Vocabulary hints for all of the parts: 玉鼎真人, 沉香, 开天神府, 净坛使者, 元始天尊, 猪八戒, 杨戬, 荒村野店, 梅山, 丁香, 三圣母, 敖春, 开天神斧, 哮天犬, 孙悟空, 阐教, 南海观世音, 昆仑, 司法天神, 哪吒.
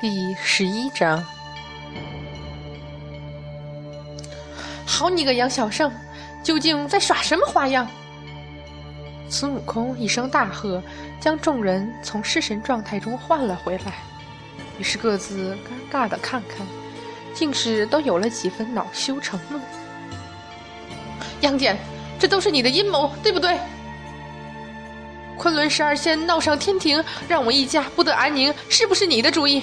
第11章。好你个杨小胜，究竟在耍什么花样？孙悟空一声大喝，将众人从失神状态中唤了回来，于是各自尴尬地看看，竟是都有了几分恼羞成怒。杨戬，这都是你的阴谋，对不对？昆仑12仙闹上天庭，让我一家不得安宁，是不是你的主意？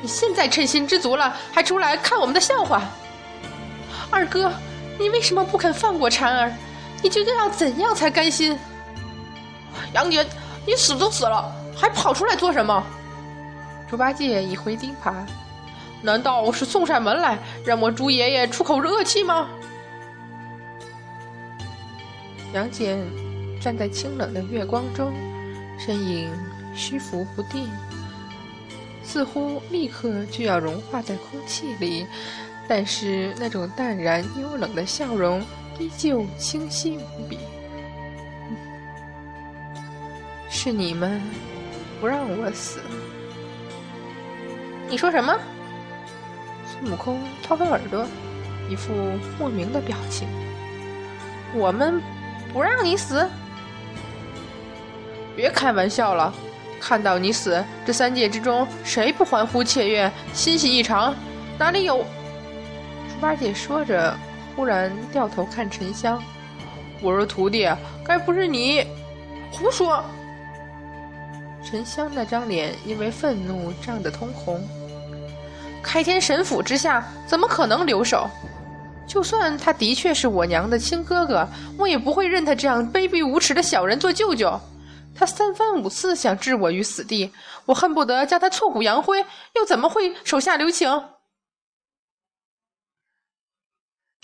你现在称心知足了，还出来看我们的笑话？二哥，你为什么不肯放过婵儿？你究竟要怎样才甘心？杨戬，你死都死了，还跑出来做什么？猪八戒一挥钉耙，难道是送上门来让我猪爷爷出口恶气吗？杨戬站在清冷的月光中，身影虚浮不定，似乎立刻就要融化在空气里，但是那种淡然幽冷的笑容依旧清晰无比。是你们不让我死。你说什么？孙悟空掏掏耳朵，一副莫名的表情。我们不让你死？别开玩笑了，看到你死，这3界之中谁不欢呼雀跃，欣喜异常？哪里有？猪八戒说着忽然掉头看沉香，我说徒弟，该不是你胡说？沉香那张脸因为愤怒涨得通红，开天神府之下怎么可能留守？就算他的确是我娘的亲哥哥，我也不会认他这样卑鄙无耻的小人做舅舅。他3番5次想置我于死地，我恨不得将他挫骨扬灰，又怎么会手下留情？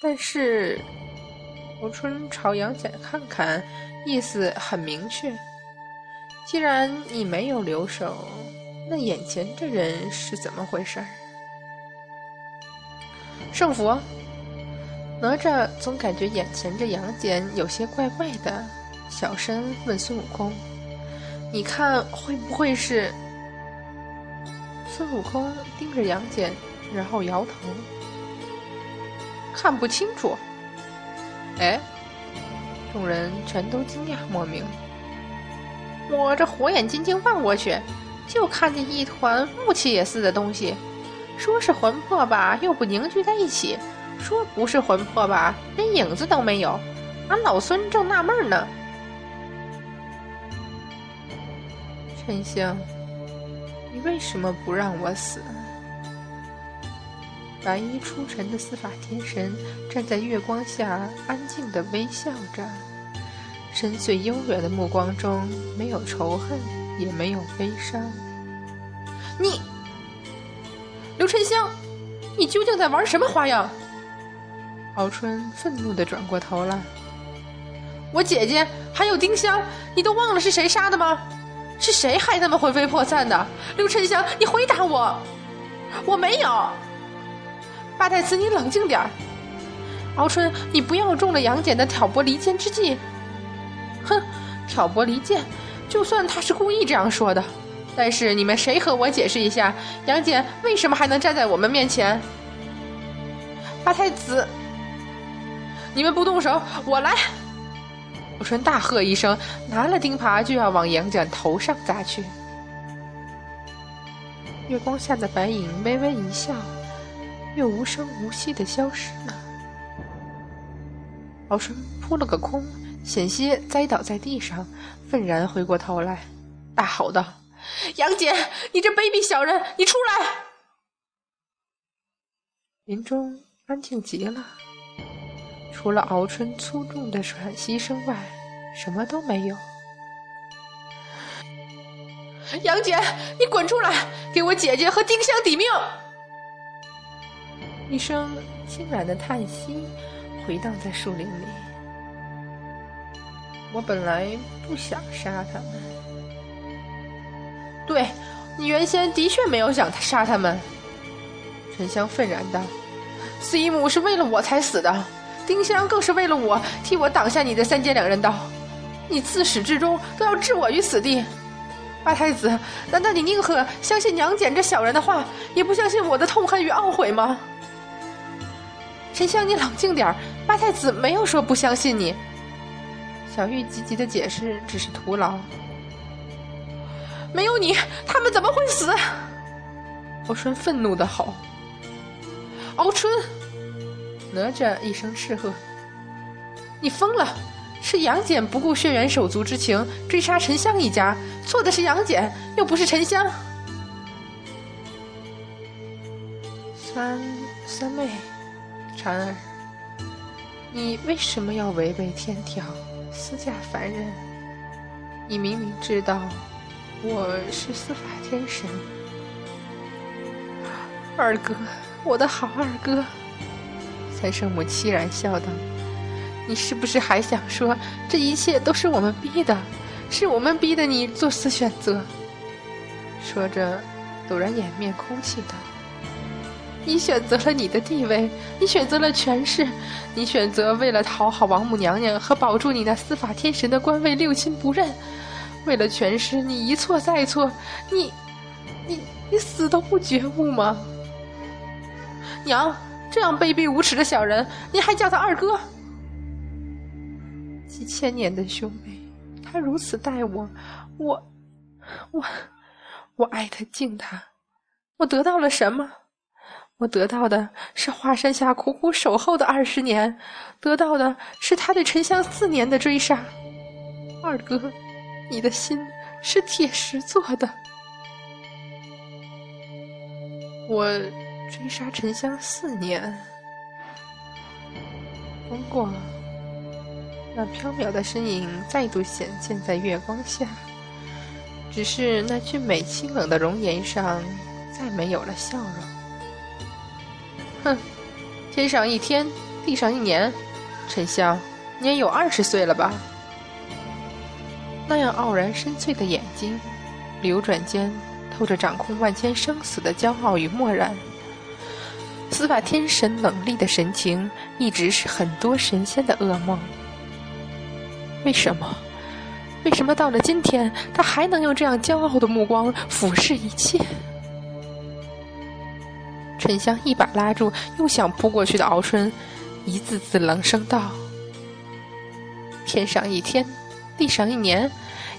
但是侯春朝杨戬看看，意思很明确，既然你没有留守，那眼前这人是怎么回事？圣佛，哪吒总感觉眼前这杨戬有些怪怪的，小声问孙悟空，你看会不会是？孙悟空盯着杨戬，然后摇头，看不清楚。哎，众人全都惊讶莫名。我这火眼金睛望过去，就看见一团雾气也似的东西，说是魂魄吧，又不凝聚在一起，说不是魂魄吧，连影子都没有。俺老孙正纳闷呢。沉香，你为什么不让我死？白衣出尘的司法天神站在月光下，安静地微笑着，深邃悠远的目光中没有仇恨，也没有悲伤。你，刘沉香，你究竟在玩什么花样？敖春愤怒地转过头来。我姐姐还有丁香，你都忘了是谁杀的吗？是谁害他们魂飞魄散的？刘沉香，你回答我。我没有。八太子，你冷静点儿。敖春，你不要中了杨戬的挑拨离间之计。哼，挑拨离间，就算他是故意这样说的，但是你们谁和我解释一下，杨戬为什么还能站在我们面前？八太子，你们不动手，我来！敖春大喝一声，拿了钉耙就要往杨戬头上砸去。月光下的白影微微一笑，又无声无息地消失了。敖春扑了个空，险些栽倒在地上，愤然回过头来，大吼道：“杨戬，你这卑鄙小人，你出来！”林中安静极了。除了敖春粗重的喘息声外，什么都没有。杨戬，你滚出来，给我姐姐和丁香抵命！一声轻软的叹息回荡在树林里。我本来不想杀他们。对，你原先的确没有想杀他们。沉香愤然道：“四姨母是为了我才死的。”丁香更是为了我，替我挡下你的3截2刃刀，你自始至终都要置我于死地。八太子，难道你宁可相信娘简这小人的话，也不相信我的痛恨与懊悔吗？沉香，你冷静点，八太子没有说不相信你。小玉积极的解释只是徒劳。没有你，他们怎么会死？欧春愤怒的吼。欧春！哪吒一声斥喝：“你疯了！是杨戬不顾血缘手足之情追杀沉香一家，错的是杨戬，又不是沉香。”三妹，婵儿，你为什么要违背天条，私嫁凡人？你明明知道我是司法天神。二哥，我的好二哥！三圣母凄然笑道：“你是不是还想说，这一切都是我们逼的，是我们逼的你做此选择？”说着，陡然掩面哭泣道：“你选择了你的地位，你选择了权势，你选择为了讨好王母娘娘和保住你那司法天神的官位，六亲不认。为了权势，你一错再错，你死都不觉悟吗？娘！”这样卑鄙无耻的小人，您还叫他二哥？几千年的兄妹，他如此待我，我爱他敬他，我得到了什么？我得到的是华山下苦苦守候的20年，得到的是他对沉香4年的追杀。二哥，你的心是铁石做的。我追杀沉香4年，风过，那飘渺的身影再度显现在月光下，只是那俊美清冷的容颜上再没有了笑容。哼，天上一天，地上一年，沉香，你也有20岁了吧？那样傲然深邃的眼睛，流转间透着掌控万千生死的骄傲与漠然。司法天神冷厉的神情一直是很多神仙的噩梦。为什么到了今天，他还能用这样骄傲的目光俯视一切？沉香一把拉住又想扑过去的敖春，一字字冷声道：“天上一天，地上一年，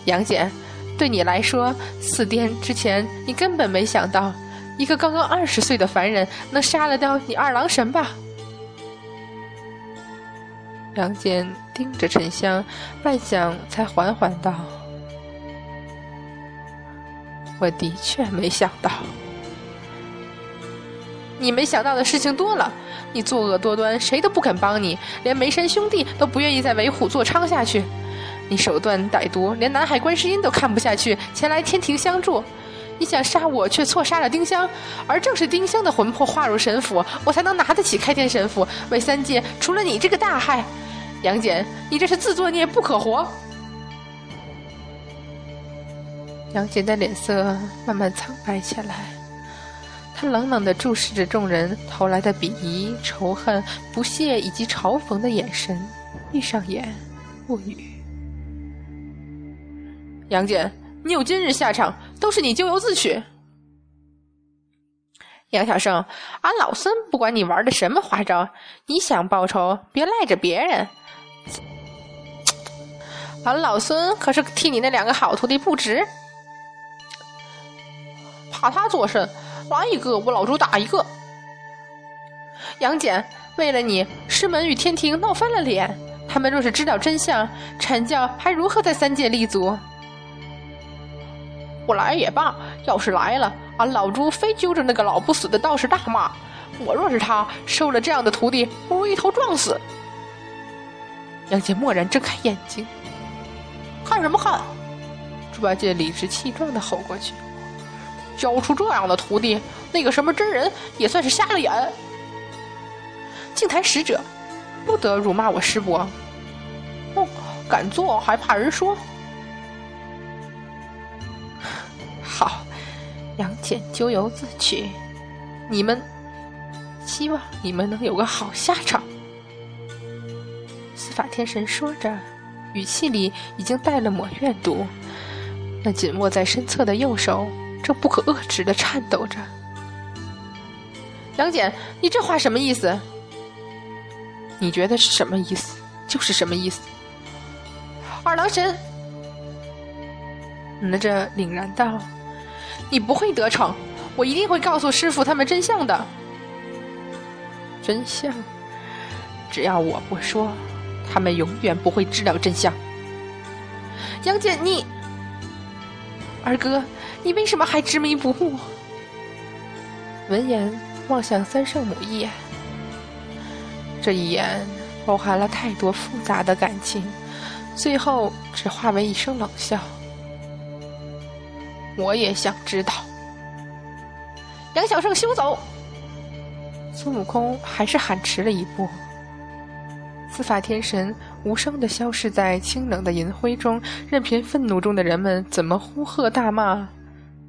杨戬，对你来说，4天之前你根本没想到一个刚刚20岁的凡人能杀了掉你二郎神吧？”杨戬盯着沉香半晌，才缓缓道：“我的确没想到。”“你没想到的事情多了，你作恶多端，谁都不肯帮你，连梅山兄弟都不愿意再为虎作伥下去。你手段歹毒，连南海观世音都看不下去，前来天庭相助。你想杀我，却错杀了丁香，而正是丁香的魂魄化入神府，我才能拿得起开天神斧，为三界除了你这个大害。杨戬，你这是自作孽不可活。”杨戬的脸色慢慢苍白起来，他冷冷地注视着众人投来的鄙夷、仇恨、不屑以及嘲讽的眼神，闭上眼不语。“杨戬，你有今日下场，都是你咎由自取。杨小生，俺老孙不管你玩的什么花招，你想报仇别赖着别人。俺老孙可是替你那2个好徒弟不值，怕他作甚？拉一个我老朱打一个。杨戬，为了你，师门与天庭闹翻了脸，他们若是知道真相，阐教还如何在3界立足？不来也罢，要是来了，俺老朱非揪着那个老不死的道士大骂。我若是他，收了这样的徒弟，不如一头撞死。”杨戬蓦然睁开眼睛：“看什么看？”猪八戒理直气壮地吼过去：“教出这样的徒弟，那个什么真人也算是瞎了眼。净坛使者，不得辱骂我师伯。哦，敢做还怕人说？”好，杨戬咎由自取，你们，希望你们能有个好下场。”司法天神说着，语气里已经带了抹怨毒，那紧握在身侧的右手正不可遏制地颤抖着。杨戬，你这话什么意思？你觉得是什么意思，就是什么意思。二郎神，那这凛然道：“你不会得逞，我一定会告诉师父他们真相的。真相，只要我不说，他们永远不会知道真相。”杨戬，你，二哥，你为什么还执迷不悟？闻言望向三圣母一眼，这一眼包含了太多复杂的感情，最后只化为一声冷笑。我也想知道。杨小圣，休走！孙悟空还是喊迟了一步。司法天神无声地消失在清冷的银灰中，任凭愤怒中的人们怎么呼喝大骂，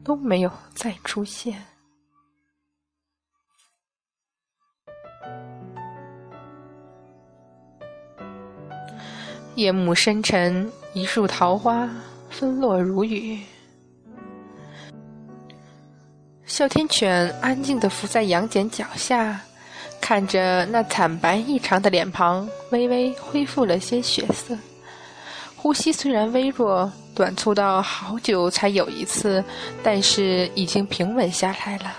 都没有再出现。夜幕深沉，一树桃花纷落如雨。哮天犬安静地伏在杨戬脚下，看着那惨白异常的脸庞微微恢复了些血色，呼吸虽然微弱，短促到好久才有一次，但是已经平稳下来了。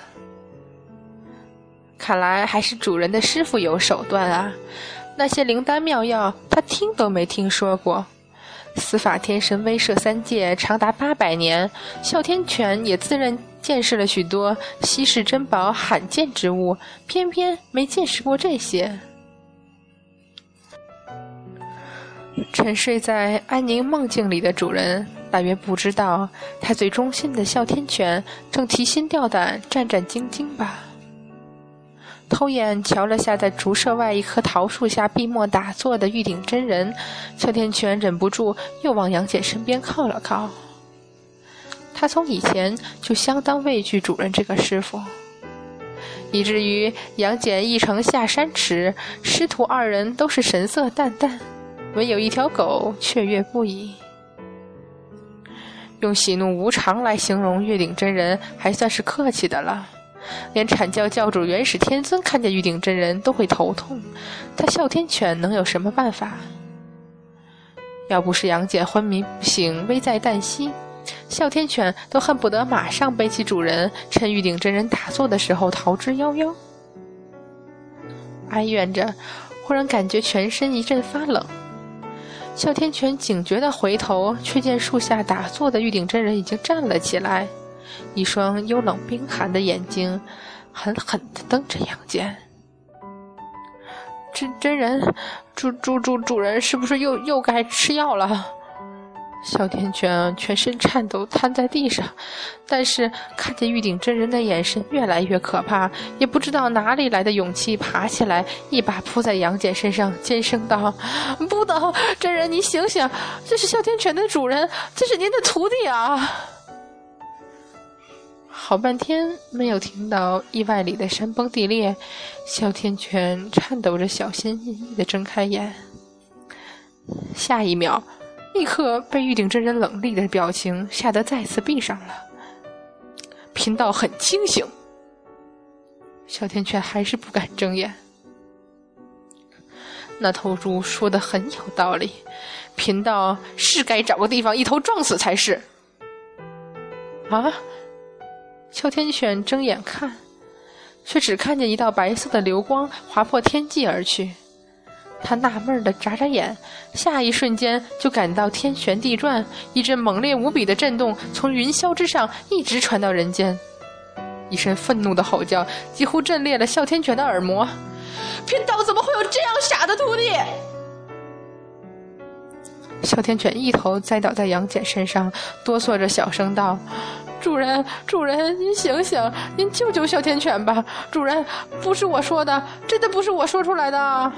看来还是主人的师父有手段啊，那些灵丹妙药他听都没听说过。司法天神威慑三界长达800年，哮天犬也自认见识了许多稀世珍宝罕见之物，偏偏没见识过这些。沉睡在安宁梦境里的主人大约不知道，他最忠心的哮天犬正提心吊胆战战兢兢吧。偷眼瞧了下在竹舍外一棵桃树下闭目打坐的玉鼎真人，哮天犬忍不住又往杨戬身边靠了靠。他从以前就相当畏惧主人这个师傅，以至于杨戬一程下山时，师徒二人都是神色淡淡，唯有一条狗雀跃不已。用喜怒无常来形容玉鼎真人还算是客气的了，连阐教教主元始天尊看见玉鼎真人都会头痛，他哮天犬能有什么办法？要不是杨戬昏迷不醒，危在旦夕，哮天犬都恨不得马上背起主人，趁玉鼎真人打坐的时候逃之夭夭。哀怨着，忽然感觉全身一阵发冷，哮天犬警觉地回头，却见树下打坐的玉鼎真人已经站了起来，一双幽冷冰寒的眼睛狠狠地瞪着杨戬。真人，主人是不是又该吃药了？哮天犬全身颤抖，瘫在地上，但是看见玉鼎真人的眼神越来越可怕，也不知道哪里来的勇气，爬起来一把扑在杨戬身上，尖声道：“不能！真人，你醒醒！这是哮天犬的主人，这是您的徒弟啊！”好半天没有听到意外里的山崩地裂，哮天犬颤抖着小心翼翼地睁开眼。下一秒，立刻被玉鼎真人冷厉的表情吓得再次闭上了。贫道很清醒。哮天犬还是不敢睁眼。那头猪说的很有道理，贫道是该找个地方一头撞死才是。啊？哮天犬睁眼看，却只看见一道白色的流光划破天际而去。他纳闷地眨眨眼，下一瞬间就感到天旋地转，一阵猛烈无比的震动从云霄之上一直传到人间。一声愤怒的吼叫几乎震裂了哮天犬的耳膜：“贫道怎么会有这样傻的徒弟！”哮天犬一头栽倒在杨戬身上，哆嗦着小声道：“主人，您醒醒，您救救哮天犬吧！主人，不是我说的，真的不是我说出来的。”